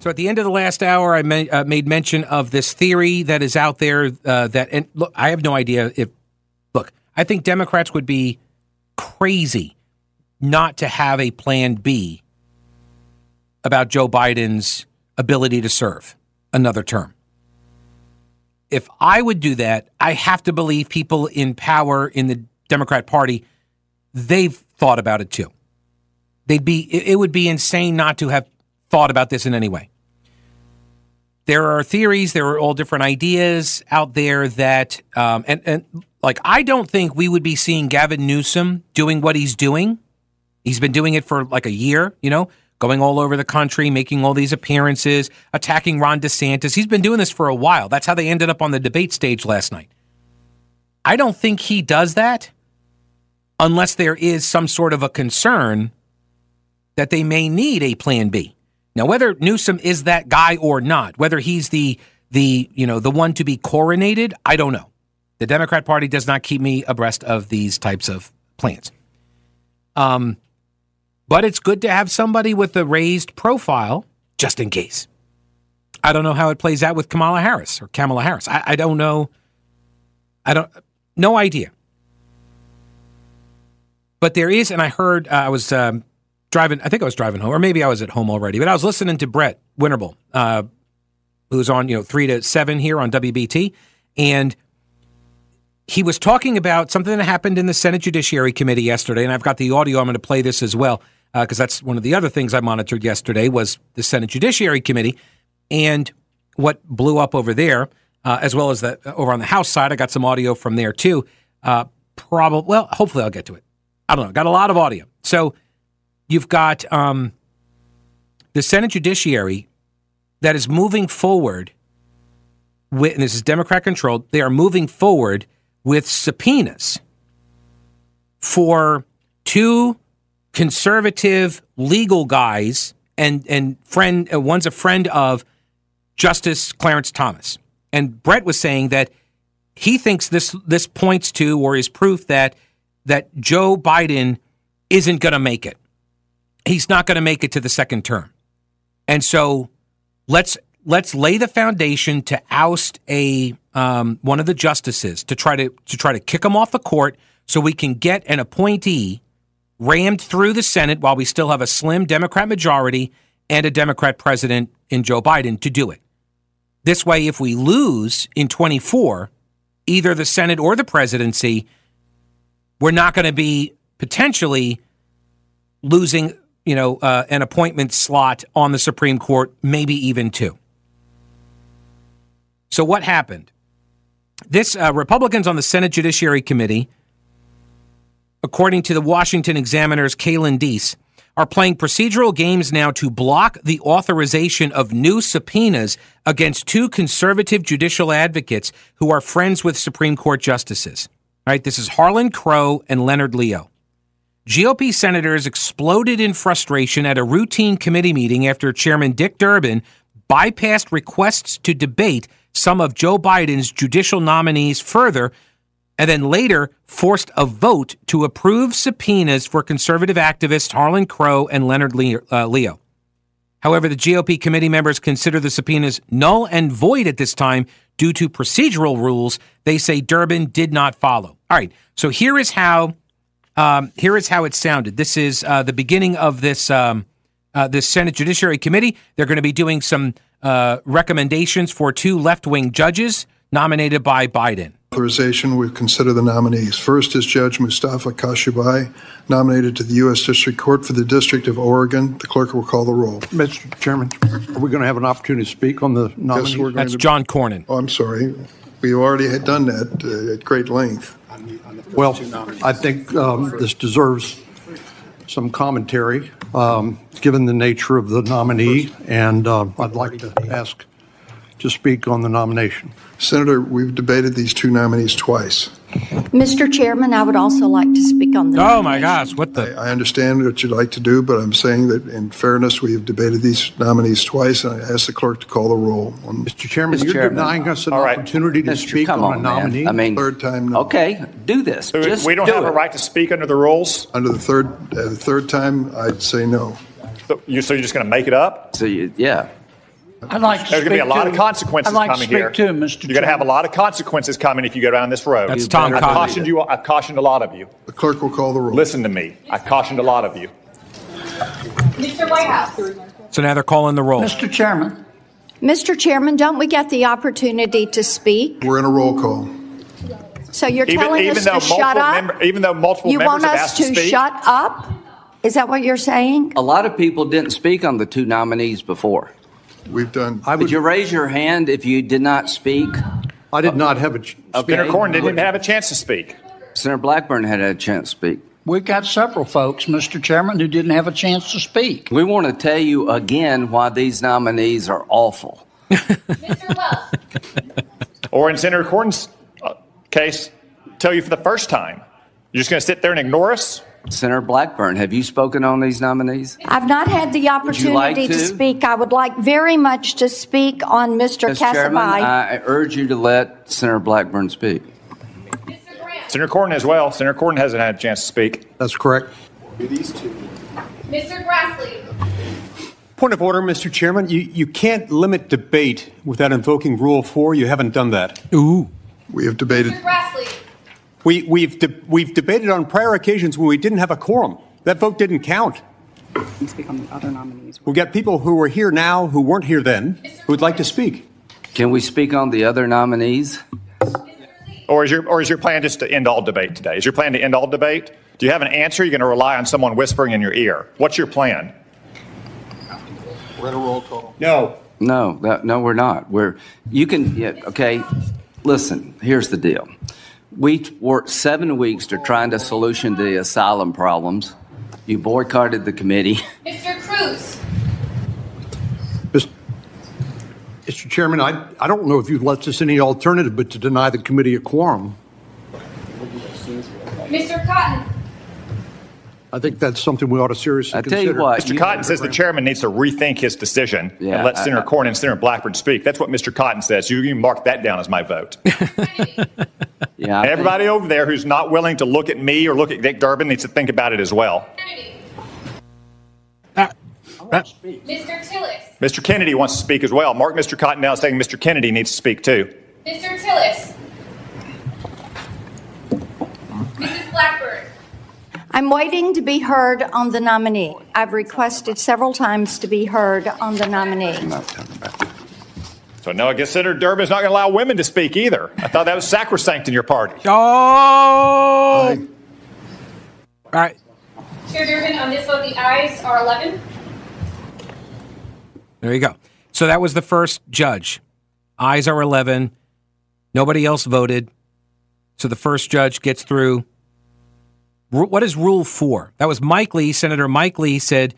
So at the end of the last hour, I made mention of this theory that is out there that, and look, I have no idea if, look, I think Democrats would be crazy not to have a plan B about Joe Biden's ability to serve another term. If I would do that, I have to believe people in power in the Democrat Party, they've thought about it too. It would be insane not to have thought about this in any way. There are theories, there are all different ideas out there that, and I don't think we would be seeing Gavin Newsom doing what he's doing. He's been doing it for like a year, going all over the country, making all these appearances, attacking Ron DeSantis. He's been doing this for a while. That's how they ended up on the debate stage last night. I don't think he does that unless there is some sort of a concern that they may need a plan B. Now, whether Newsom is that guy or not, whether he's the one to be coronated, I don't know. The Democrat Party does not keep me abreast of these types of plans. But it's good to have somebody with a raised profile just in case. I don't know how it plays out with Kamala Harris. I don't know. No idea. But there is, and I heard, I was driving home, or maybe I was at home already, but I was listening to Brett Winterbull, who's on, 3 to 7 here on WBT. And he was talking about something that happened in the Senate Judiciary Committee yesterday. And I've got the audio. I'm going to play this as well, because that's one of the other things I monitored yesterday was the Senate Judiciary Committee and what blew up over there. As well as that over on the House side, I got some audio from there too. Hopefully I'll get to it. I don't know. Got a lot of audio. So you've got the Senate Judiciary that is moving forward with, and this is Democrat controlled. They are moving forward with subpoenas for two conservative legal guys, and one's a friend of Justice Clarence Thomas. And Brett was saying that he thinks this points to or is proof that Joe Biden isn't going to make it. He's not going to make it to the second term. And so let's lay the foundation to oust a one of the justices to try to kick him off the court so we can get an appointee rammed through the Senate while we still have a slim Democrat majority and a Democrat president in Joe Biden to do it. This way, if we lose in 2024, either the Senate or the presidency, we're not going to be potentially losing, an appointment slot on the Supreme Court, maybe even two. So what happened? This Republicans on the Senate Judiciary Committee, according to the Washington Examiner's Kaylin Deese, are playing procedural games now to block the authorization of new subpoenas against two conservative judicial advocates who are friends with Supreme Court justices. All right, this is Harlan Crow and Leonard Leo. GOP senators exploded in frustration at a routine committee meeting after Chairman Dick Durbin bypassed requests to debate some of Joe Biden's judicial nominees further, and then later forced a vote to approve subpoenas for conservative activists Harlan Crow and Leonard Leo. However, the GOP committee members consider the subpoenas null and void at this time due to procedural rules they say Durbin did not follow. All right, so here is how it sounded. This is the beginning of this this Senate Judiciary Committee. They're going to be doing some recommendations for two left-wing judges nominated by Biden. Authorization, we consider the nominees. First is Judge Mustafa Kasubhai, nominated to the U.S. District Court for the District of Oregon. The clerk will call the roll. Mr. Chairman, are we going to have an opportunity to speak on the nominees? Yes, that's John Cornyn. Oh, I'm sorry. We already had done that at great length. Well, I think this deserves some commentary. given the nature of the nominee, and I'd like to ask to speak on the nomination. Senator, we've debated these two nominees twice. Mr. Chairman, I would also like to speak on the nomination. Oh, my gosh, what the... I understand what you'd like to do, but I'm saying that in fairness, we have debated these nominees twice, and I ask the clerk to call the roll. Mr. Chairman, you're denying us an opportunity to speak on a nominee? I mean, third time. No. Okay, do this. So just we don't have a right to speak under the rules? Under the third time, I'd say no. So you're just going to make it up? So you, yeah. There's going to be a lot of consequences coming here. I'd like to speak to Mr. Chairman. You're going to have a lot of consequences coming if you go down this road. That's Tom Cotton. I've cautioned a lot of you. The clerk will call the roll. Listen to me. I've cautioned a lot of you. Mr. Whitehouse. So now they're calling the roll. Mr. Chairman. Mr. Chairman, don't we get the opportunity to speak? We're in a roll call. So you're telling us to shut up? Even though multiple members have asked to speak? You want us to shut up? Is that what you're saying? A lot of people didn't speak on the two nominees before. We've done. Would you raise your hand if you did not speak? I did not have a chance. Senator Cornyn didn't have a chance to speak. Senator Blackburn had a chance to speak. We've got several folks, Mr. Chairman, who didn't have a chance to speak. We want to tell you again why these nominees are awful. Mr. Wells. Or in Senator Cornyn's case, tell you for the first time. You're just going to sit there and ignore us? Senator Blackburn, have you spoken on these nominees? I've not had the opportunity to speak. I would like very much to speak on Mr. Kasubhai. Chairman, I urge you to let Senator Blackburn speak. Mr. Graham. Senator Cornyn as well. Senator Cornyn hasn't had a chance to speak. That's correct. These two. Mr. Grassley. Point of order, Mr. Chairman. You can't limit debate without invoking Rule 4. You haven't done that. Ooh. We have debated. Mr. Grassley. We've debated on prior occasions when we didn't have a quorum. That vote didn't count. Can speak on the other nominees. We've got people who are here now who weren't here then who would like to speak. Can we speak on the other nominees? Or is your plan just to end all debate today? Is your plan to end all debate? Do you have an answer? You're going to rely on someone whispering in your ear. What's your plan? We're going to roll call. No, we're not. Listen, here's the deal. We worked 7 weeks to find a solution to the asylum problems. You boycotted the committee. Mr. Cruz. Mr. Chairman, I don't know if you've left us any alternative but to deny the committee a quorum. Mr. Cotton. I think that's something we ought to seriously consider. I tell you what, Mr. Cotton says the chairman needs to rethink his decision and let Senator Cornyn and Senator Blackburn speak. That's what Mr. Cotton says. You mark that down as my vote. Everybody over there who's not willing to look at me or look at Dick Durbin needs to think about it as well. Mr. Tillis. Mr. Kennedy wants to speak as well. Mark Mr. Cotton now saying Mr. Kennedy needs to speak too. Mr. Tillis. Mrs. Blackburn. I'm waiting to be heard on the nominee. I've requested several times to be heard on the nominee. So now I guess Senator Durbin's not going to allow women to speak either. I thought that was sacrosanct in your party. Oh! All right. Chair Durbin, on this vote, the ayes are 11. There you go. So that was the first judge. Ayes are 11. Nobody else voted. So the first judge gets through. What is Rule 4? That was Mike Lee. Senator Mike Lee said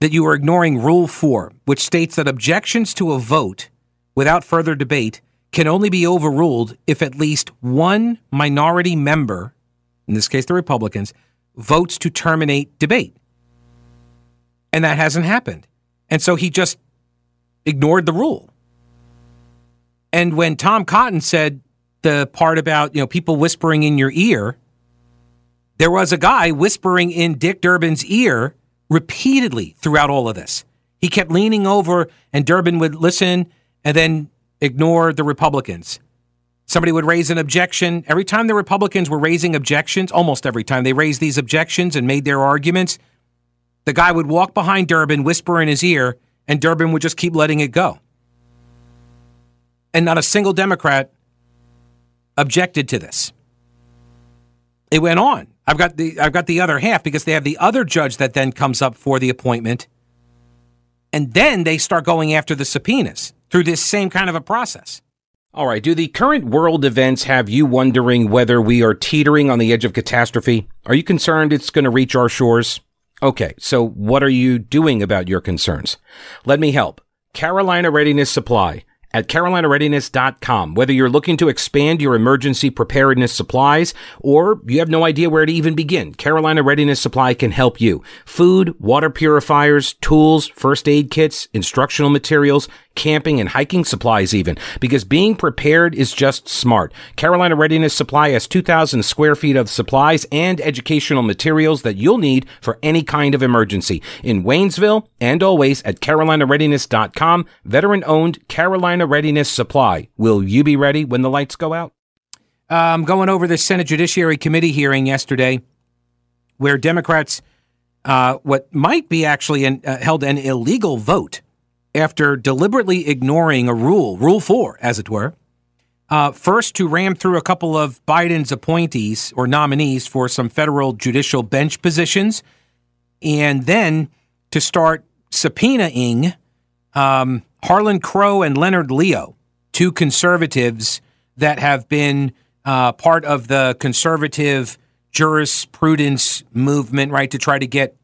that you were ignoring Rule 4, which states that objections to a vote without further debate can only be overruled if at least one minority member, in this case the Republicans, votes to terminate debate. And that hasn't happened. And so he just ignored the rule. And when Tom Cotton said the part about, people whispering in your ear... There was a guy whispering in Dick Durbin's ear repeatedly throughout all of this. He kept leaning over, and Durbin would listen and then ignore the Republicans. Somebody would raise an objection. Every time the Republicans were raising objections, almost every time they raised these objections and made their arguments, the guy would walk behind Durbin, whisper in his ear, and Durbin would just keep letting it go. And not a single Democrat objected to this. It went on. I've got the other half because they have the other judge that then comes up for the appointment. And then they start going after the subpoenas through this same kind of a process. All right. Do the current world events have you wondering whether we are teetering on the edge of catastrophe? Are you concerned it's going to reach our shores? Okay, so what are you doing about your concerns? Let me help. Carolina Readiness Supply at carolinareadiness.com. Whether you're looking to expand your emergency preparedness supplies or you have no idea where to even begin, Carolina Readiness Supply can help you. Food, water purifiers, tools, first aid kits, instructional materials, camping and hiking supplies even, because being prepared is just smart. Carolina Readiness Supply has 2,000 square feet of supplies and educational materials that you'll need for any kind of emergency in Waynesville and always at carolinareadiness.com. Veteran-owned Carolina Readiness Supply. Will you be ready when the lights go out? I'm going over the Senate Judiciary Committee hearing yesterday where Democrats, what might be actually held an illegal vote after deliberately ignoring a rule, Rule 4, as it were, first to ram through a couple of Biden's appointees or nominees for some federal judicial bench positions, and then to start subpoenaing Harlan Crow and Leonard Leo, two conservatives that have been part of the conservative jurisprudence movement, right, to try to get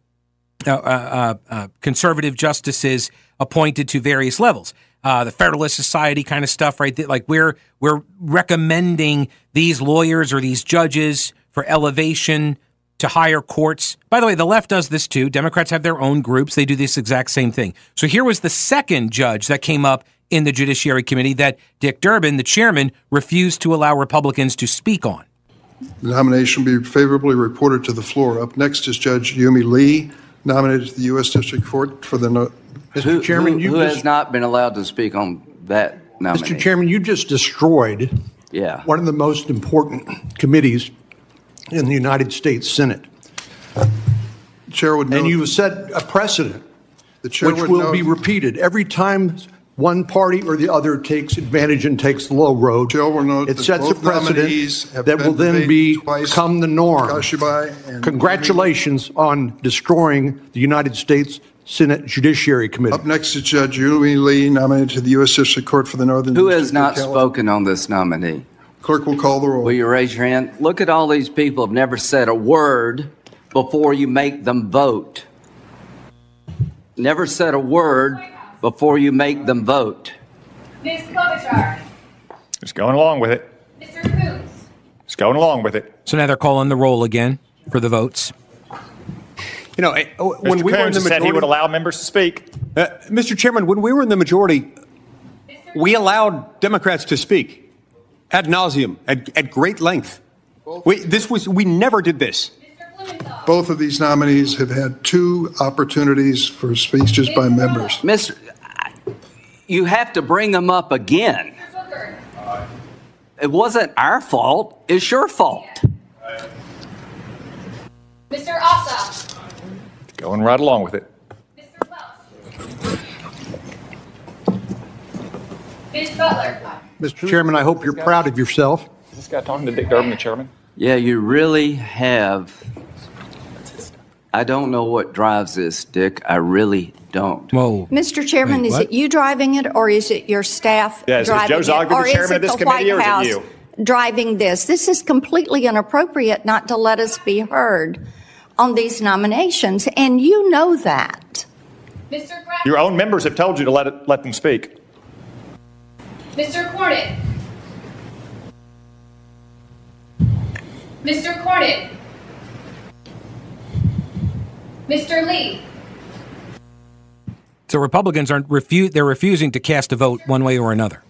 conservative justices appointed to various levels, the Federalist Society kind of stuff, right? Like we're recommending these lawyers or these judges for elevation to higher courts. By the way, the left does this too. Democrats have their own groups. They do this exact same thing. So here was the second judge that came up in the Judiciary Committee that Dick Durbin, the chairman, refused to allow Republicans to speak on. The nomination will be favorably reported to the floor. Up next is Judge Yumi Lee, nominated to the U.S. District Court for the Mr. Chairman, who has not been allowed to speak on that nomination. Mr. Chairman, you just destroyed one of the most important committees in the United States Senate. The chair would note, and you set a precedent, the chair which will be repeated every time one party or the other takes advantage and takes the low road. It sets a precedent that will then become the norm. Congratulations on destroying the United States Senate Judiciary Committee. Up next is Judge Julie Lee, nominated to the U.S. District Court for the Northern District. Who has not spoken on this nominee? Clerk will call the roll. Will you raise your hand? Look at all these people have never said a word before you make them vote. Never said a word before you make them vote. Ms. Klobuchar. Just going along with it. Mr. Coons. Just going along with it. So now they're calling the roll again for the votes. You know, when Mr. we were in the majority, said he would allow members to speak. Mr. Chairman, when we were in the majority, we allowed Democrats to speak ad nauseum, at great length. We never did this. Both of these nominees have had two opportunities for speeches by members. You have to bring them up again. It wasn't our fault. It's your fault. Mr. Ossoff. Going right along with it. Mr. Welch. Ms. Butler. Mr. Chairman, I hope you're proud of yourself. Is this guy talking to Dick Durbin, the chairman? Yeah, you really have. I don't know what drives this, Dick. I really don't. Whoa. Mr. Chairman, wait, is it you driving it, or is it your staff driving it? Is it Joe Zogby, the chairman of this committee, or is it you? Driving this. This is completely inappropriate not to let us be heard on these nominations, and you know that. Mr. Grassley. Your own members have told you to let them speak. Mr. Cornyn. Mr. Cornyn. Mr. Lee. So Republicans aren't they're refusing to cast a vote one way or another.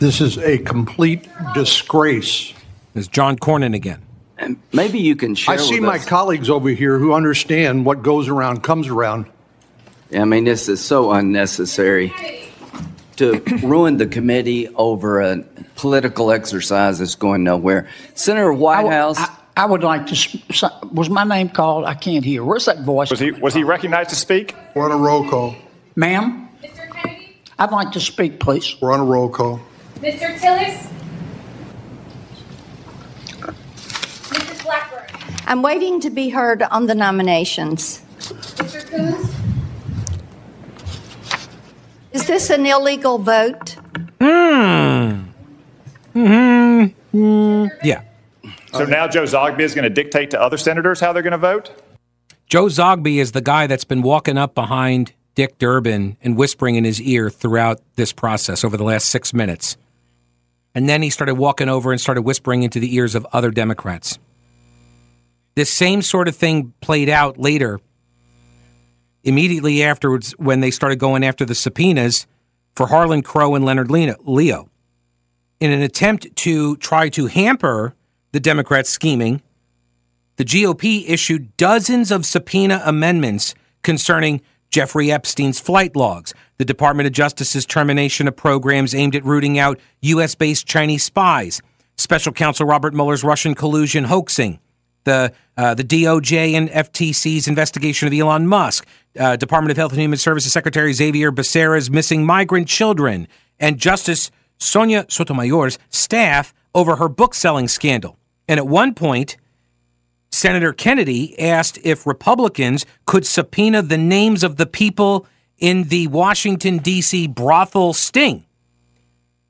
This is a complete disgrace. It's John Cornyn again. And maybe you can share with us. I see my colleagues over here who understand what goes around comes around. I mean, this is so unnecessary to ruin the committee over a political exercise that's going nowhere. Senator Whitehouse. I would like to. Was my name called? I can't hear. Where's that voice? Was he recognized to speak? We're on a roll call. Ma'am? Mr. Kennedy? I'd like to speak, please. We're on a roll call. Mr. Tillis? Blackburn. I'm waiting to be heard on the nominations. Mr. Coons? Is this an illegal vote? Yeah. So now Joe Zogby is going to dictate to other senators how they're going to vote? Joe Zogby is the guy that's been walking up behind Dick Durbin and whispering in his ear throughout this process over the last 6 minutes. And then he started walking over and started whispering into the ears of other Democrats. This same sort of thing played out later, immediately afterwards, when they started going after the subpoenas for Harlan Crow and Leonard Leo. In an attempt to try to hamper the Democrats' scheming, the GOP issued dozens of subpoena amendments concerning Jeffrey Epstein's flight logs, the Department of Justice's termination of programs aimed at rooting out U.S.-based Chinese spies, Special Counsel Robert Mueller's Russian collusion hoaxing, the DOJ and FTC's investigation of Elon Musk, Department of Health and Human Services Secretary Xavier Becerra's missing migrant children, and Justice Sonia Sotomayor's staff over her book-selling scandal. And at one point, Senator Kennedy asked if Republicans could subpoena the names of the people in the Washington, D.C. brothel sting.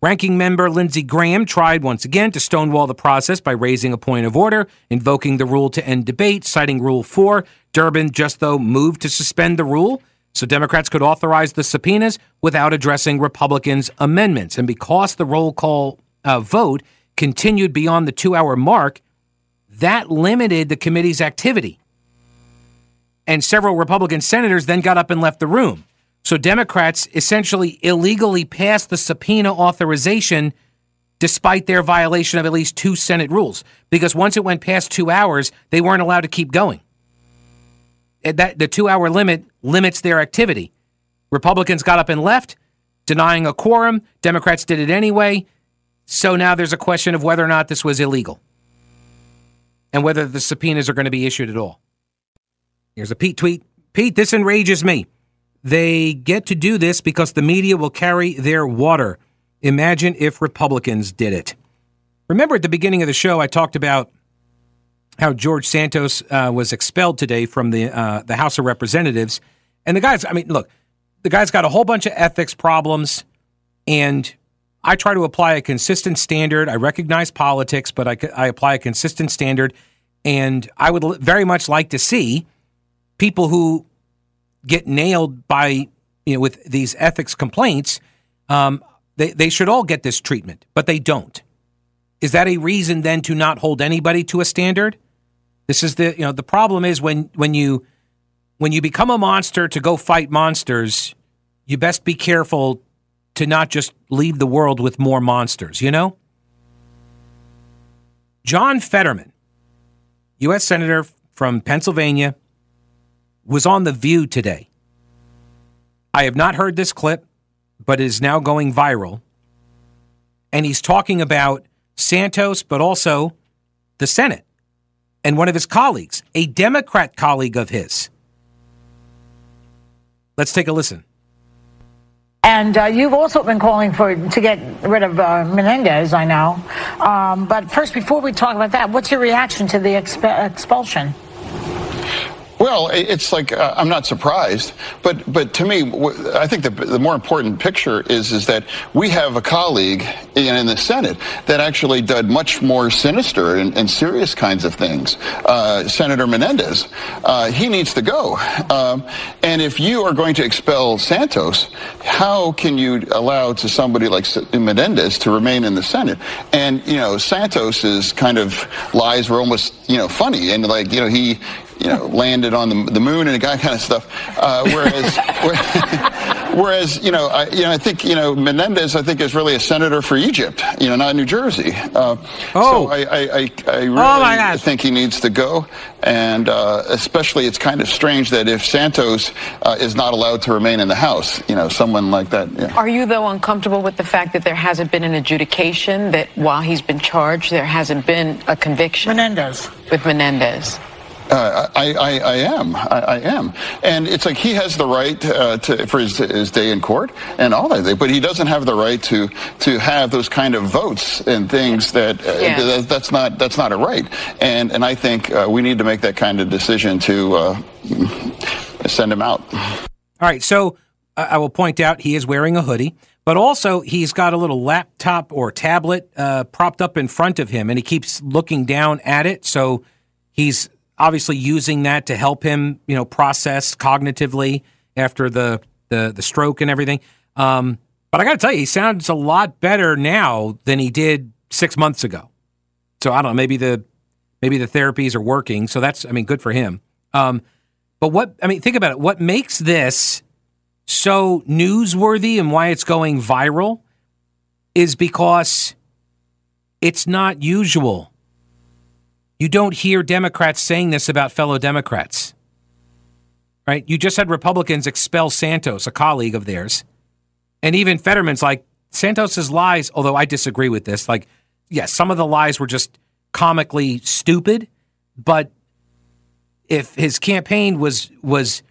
Ranking member Lindsey Graham tried once again to stonewall the process by raising a point of order, invoking the rule to end debate, citing Rule 4. Durbin just, though, moved to suspend the rule so Democrats could authorize the subpoenas without addressing Republicans' amendments. And because the roll call vote continued beyond the 2-hour mark, that limited the committee's activity. And several Republican senators then got up and left the room. So Democrats essentially illegally passed the subpoena authorization despite their violation of at least 2 Senate rules, because once it went past 2 hours, they weren't allowed to keep going. The 2-hour limit limits their activity. Republicans got up and left, denying a quorum. Democrats did it anyway. So now there's a question of whether or not this was illegal, and whether the subpoenas are going to be issued at all. Here's a Pete tweet. Pete, this enrages me. They get to do this because the media will carry their water. Imagine if Republicans did it. Remember at the beginning of the show, I talked about how George Santos was expelled today from the House of Representatives. And the guy's, I mean, look, the guy's got a whole bunch of ethics problems, and I try to apply a consistent standard. I recognize politics, but I apply a consistent standard. And I would very much like to see people who get nailed by, you know, with these ethics complaints, they should all get this treatment, but they don't. Is that a reason then to not hold anybody to a standard? This is the, you know, the problem is when you become a monster to go fight monsters, you best be careful to not just leave the world with more monsters, you know? John Fetterman, U.S. Senator from Pennsylvania, was on The View today. I have not heard this clip, but it is now going viral. And he's talking about Santos, but also the Senate and one of his colleagues, a Democrat colleague of his. Let's take a listen. And you've also been calling to get rid of Menendez, I know. But first, before we talk about that, what's your reaction to the expulsion? Well, it's like I'm not surprised, but to me, I think the more important picture is that we have a colleague in the Senate that actually did much more sinister and serious kinds of things. Senator Menendez, he needs to go. And if you are going to expel Santos, how can you allow to somebody like Menendez to remain in the Senate? And you know, Santos's kind of lies were almost, you know, funny, and like, you know, he, you know, landed on the moon and that kind of stuff. Whereas, I think, you know, Menendez, I think, is really a senator for Egypt, you know, not New Jersey. So I really think he needs to go. And especially, it's kind of strange that if Santos is not allowed to remain in the House, you know, someone like that. Yeah. Are you, though, uncomfortable with the fact that there hasn't been an adjudication, that while he's been charged, there hasn't been a conviction? With Menendez. I am. And it's like he has the right for his day in court and all that, but he doesn't have the right to have those kind of votes and things that that's not a right. And I think we need to make that kind of decision to send him out. All right. So I will point out he is wearing a hoodie, But also, he's got a little laptop or tablet propped up in front of him, and he keeps looking down at it. So he's obviously using that to help him, you know, process cognitively after the stroke and everything. But I got to tell you, he sounds a lot better now than he did 6 months ago. So I don't know, maybe the therapies are working. So that's, I mean, good for him. But what, I mean, think about it. What makes this so newsworthy and why it's going viral is because it's not usual. You don't hear Democrats saying this about fellow Democrats, right? You just had Republicans expel Santos, a colleague of theirs. And even Fetterman's like, Santos's lies, although I disagree with this, like, yes, some of the lies were just comically stupid, but if his campaign was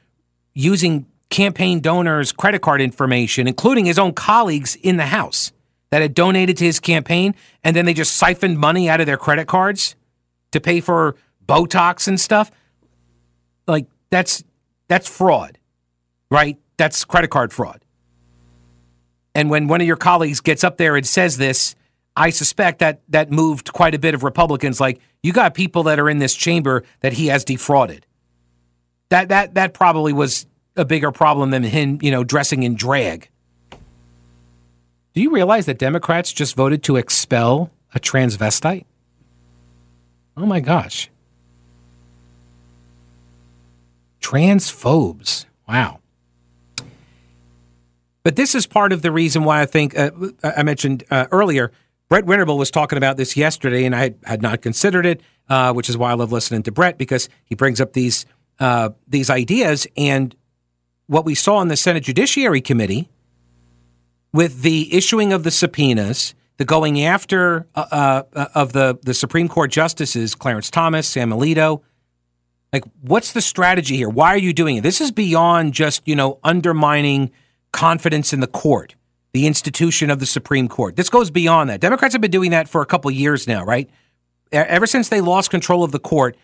using campaign donors' credit card information, including his own colleagues in the House that had donated to his campaign, and then they just siphoned money out of their credit cards to pay for Botox and stuff, like, that's fraud, right? That's credit card fraud. And when one of your colleagues gets up there and says this, I suspect that moved quite a bit of Republicans. Like, you got people that are in this chamber that he has defrauded. That probably was a bigger problem than him, you know, dressing in drag. Do you realize that Democrats just voted to expel a transvestite? Oh my gosh. Transphobes. Wow. But this is part of the reason why I think, I mentioned earlier, Brett Winterbull was talking about this yesterday, and I had not considered it, which is why I love listening to Brett, because he brings up these ideas. And what we saw in the Senate Judiciary Committee with the issuing of the subpoenas, the going after of the Supreme Court justices, Clarence Thomas, Sam Alito, like, what's the strategy here? Why are you doing it? This is beyond just, you know, undermining confidence in the court, the institution of the Supreme Court. This goes beyond that. Democrats have been doing that for a couple of years now, right? Ever since they lost control of the court,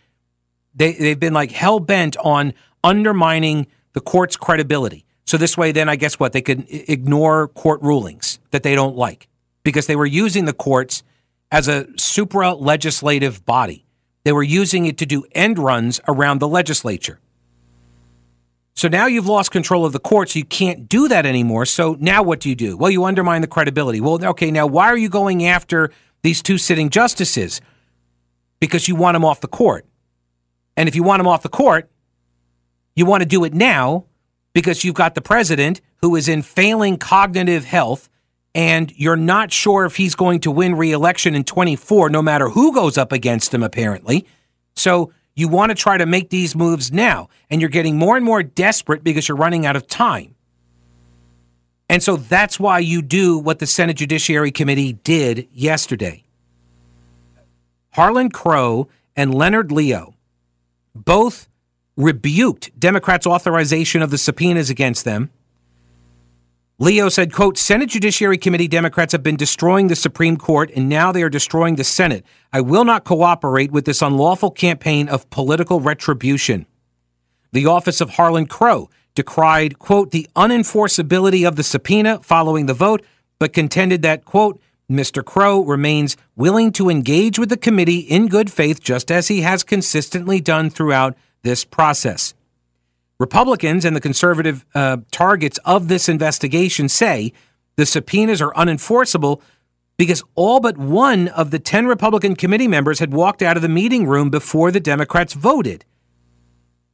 they've been like hell-bent on undermining the court's credibility. So this way, then, I guess what? They could ignore court rulings that they don't like because they were using the courts as a supra-legislative body. They were using it to do end runs around the legislature. So now you've lost control of the court, so you can't do that anymore. So now what do you do? Well, you undermine the credibility. Well, okay, now why are you going after these two sitting justices? Because you want them off the court. And if you want them off the court, you want to do it now because you've got the president who is in failing cognitive health, and you're not sure if he's going to win re-election in 2024, no matter who goes up against him, apparently. So you want to try to make these moves now, and you're getting more and more desperate because you're running out of time. And so that's why you do what the Senate Judiciary Committee did yesterday. Harlan Crow and Leonard Leo both rebuked Democrats' authorization of the subpoenas against them. Leo said, quote, Senate Judiciary Committee Democrats have been destroying the Supreme Court, and now they are destroying the Senate. I will not cooperate with this unlawful campaign of political retribution. The office of Harlan Crow decried, quote, the unenforceability of the subpoena following the vote, but contended that, quote, Mr. Crow remains willing to engage with the committee in good faith, just as he has consistently done throughout this process. Republicans and the conservative targets of this investigation say the subpoenas are unenforceable because all but one of the 10 Republican committee members had walked out of the meeting room before the Democrats voted.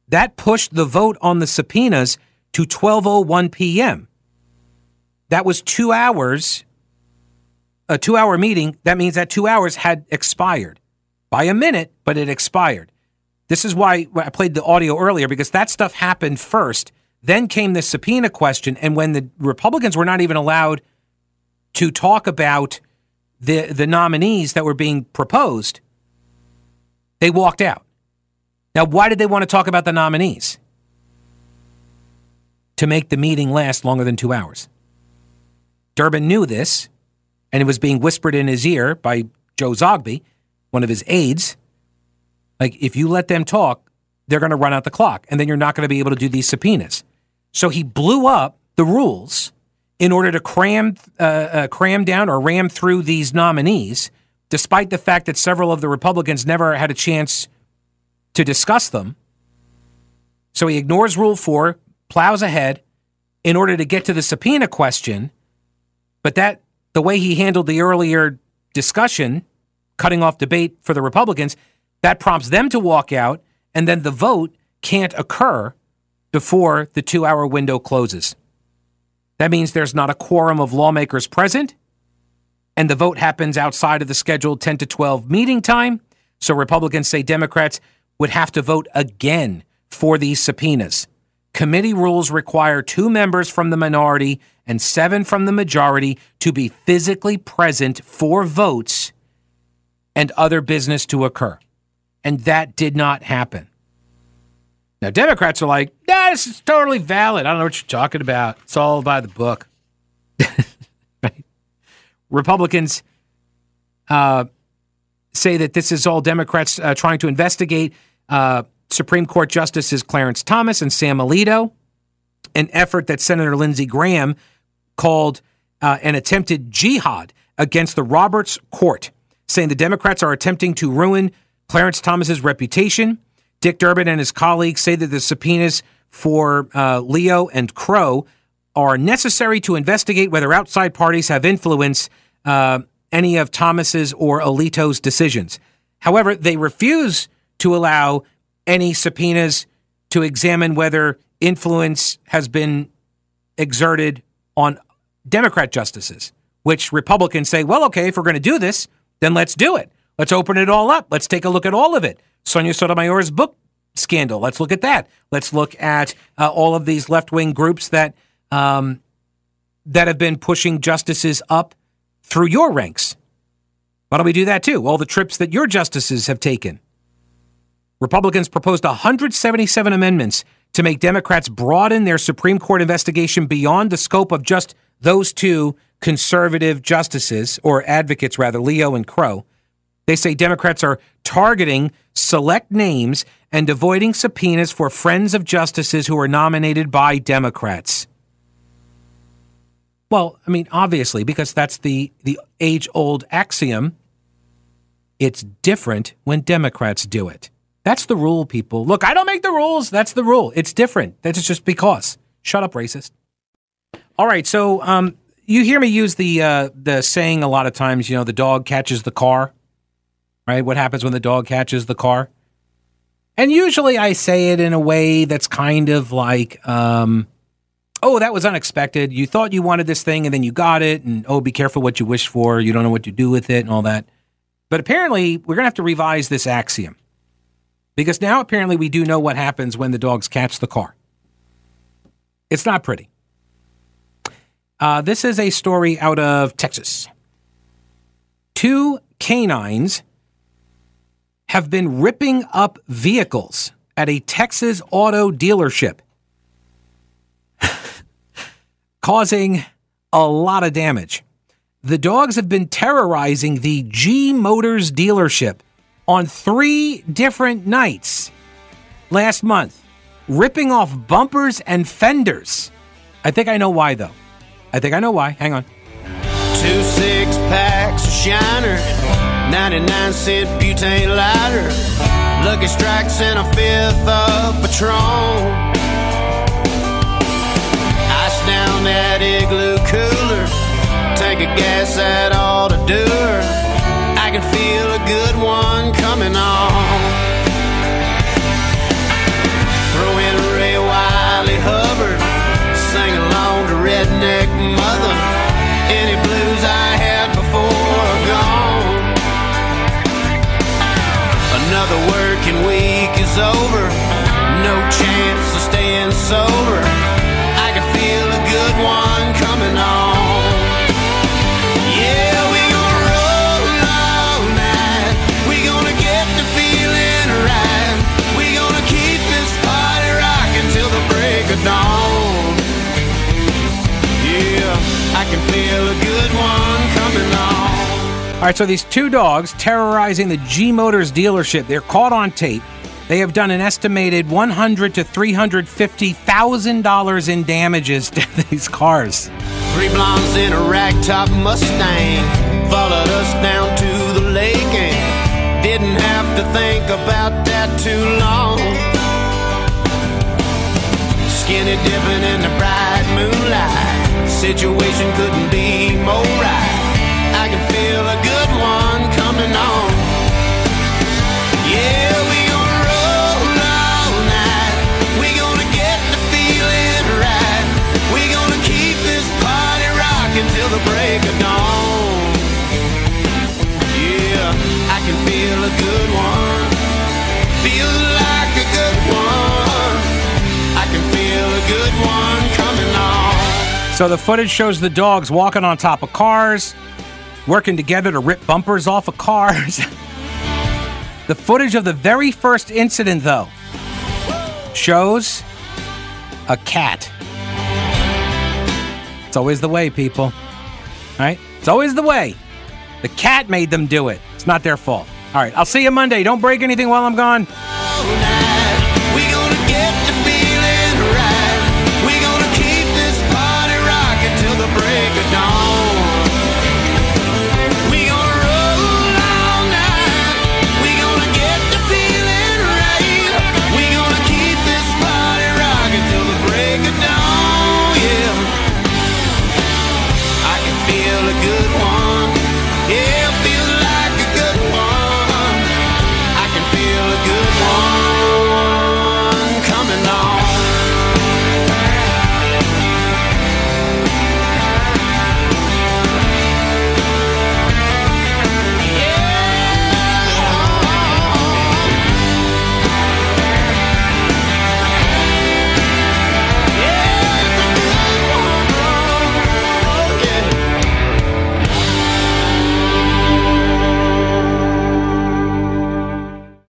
That pushed the vote on the subpoenas to 12:01 p.m. That was 2 hours, a 2-hour meeting. That means that 2 hours had expired by a minute, but it expired. This is why I played the audio earlier, because that stuff happened first. Then came the subpoena question. And when the Republicans were not even allowed to talk about the nominees that were being proposed, they walked out. Now, why did they want to talk about the nominees? To make the meeting last longer than 2 hours. Durbin knew this, and it was being whispered in his ear by Joe Zogby, one of his aides. Like, if you let them talk, they're going to run out the clock, and then you're not going to be able to do these subpoenas. So he blew up the rules in order to cram down or ram through these nominees, despite the fact that several of the Republicans never had a chance to discuss them. So he ignores Rule 4, plows ahead in order to get to the subpoena question. But that the way he handled the earlier discussion, cutting off debate for the Republicans, that prompts them to walk out, and then the vote can't occur before the 2-hour window closes. That means there's not a quorum of lawmakers present, and the vote happens outside of the scheduled 10 to 12 meeting time. So Republicans say Democrats would have to vote again for these subpoenas. Committee rules require 2 members from the minority and 7 from the majority to be physically present for votes and other business to occur. And that did not happen. Now, Democrats are like, nah, this is totally valid. I don't know what you're talking about. It's all by the book. Right? Republicans say that this is all Democrats trying to investigate Supreme Court Justices Clarence Thomas and Sam Alito, an effort that Senator Lindsey Graham called an attempted jihad against the Roberts Court, saying the Democrats are attempting to ruin Clarence Thomas's reputation. Dick Durbin and his colleagues say that the subpoenas for Leo and Crow are necessary to investigate whether outside parties have influenced any of Thomas's or Alito's decisions. However, they refuse to allow any subpoenas to examine whether influence has been exerted on Democrat justices, which Republicans say, well, okay, if we're going to do this, then let's do it. Let's open it all up. Let's take a look at all of it. Sonia Sotomayor's book scandal. Let's look at that. Let's look at all of these left-wing groups that that have been pushing justices up through your ranks. Why don't we do that too? All the trips that your justices have taken. Republicans proposed 177 amendments to make Democrats broaden their Supreme Court investigation beyond the scope of just those 2 conservative justices, or advocates rather, Leo and Crow. They say Democrats are targeting select names and avoiding subpoenas for friends of justices who are nominated by Democrats. Well, I mean, obviously, because that's the age-old axiom. It's different when Democrats do it. That's the rule, people. Look, I don't make the rules. That's the rule. It's different. That's just because. Shut up, racist. All right, so you hear me use the saying a lot of times, you know, the dog catches the car. Right? What happens when the dog catches the car? And usually I say it in a way that's kind of like, oh, that was unexpected. You thought you wanted this thing and then you got it. And, oh, be careful what you wish for. You don't know what you do with it and all that. But apparently we're going to have to revise this axiom, because now apparently we do know what happens when the dogs catch the car. It's not pretty. This is a story out of Texas. 2 canines have been ripping up vehicles at a Texas auto dealership, causing a lot of damage. The dogs have been terrorizing the G Motors dealership on 3 different nights last month, ripping off bumpers and fenders. I think I know why, though. I think I know why. Hang on. 2 6 packs of Shiner. 99-cent butane lighter, Lucky Strikes and a fifth of Patron, ice down that igloo cooler, take a guess at all to do her, I can feel a good one coming on, throw in Ray Wiley Hubbard, sing along to Redneck Mother, any blues I had before are gone. Another working week is over, no chance of staying sober, I can feel a good one coming on. Yeah, we gonna roll all night, we gonna get the feeling right, we gonna keep this party rocking till the break of dawn. Yeah, I can feel a good one coming on. All right, so these 2 dogs terrorizing the G Motors dealership, they're caught on tape. They have done an estimated $100,000 to $350,000 in damages to these cars. Three blondes in a ragtop Mustang followed us down to the lake and didn't have to think about that too long. Skinny dipping in the bright moonlight, situation couldn't be more right. I can feel a good one coming on. Yeah, we gonna roll all night. We gonna get the feeling right. We gonna keep this party rocking till the break of dawn. Yeah, I can feel a good one. Feel like a good one. I can feel a good one coming on. So the footage shows the dogs walking on top of cars, working together to rip bumpers off of cars. The footage of the very first incident, though, shows a cat. It's always the way, people. Right? It's always the way. The cat made them do it. It's not their fault. All right, I'll see you Monday. Don't break anything while I'm gone.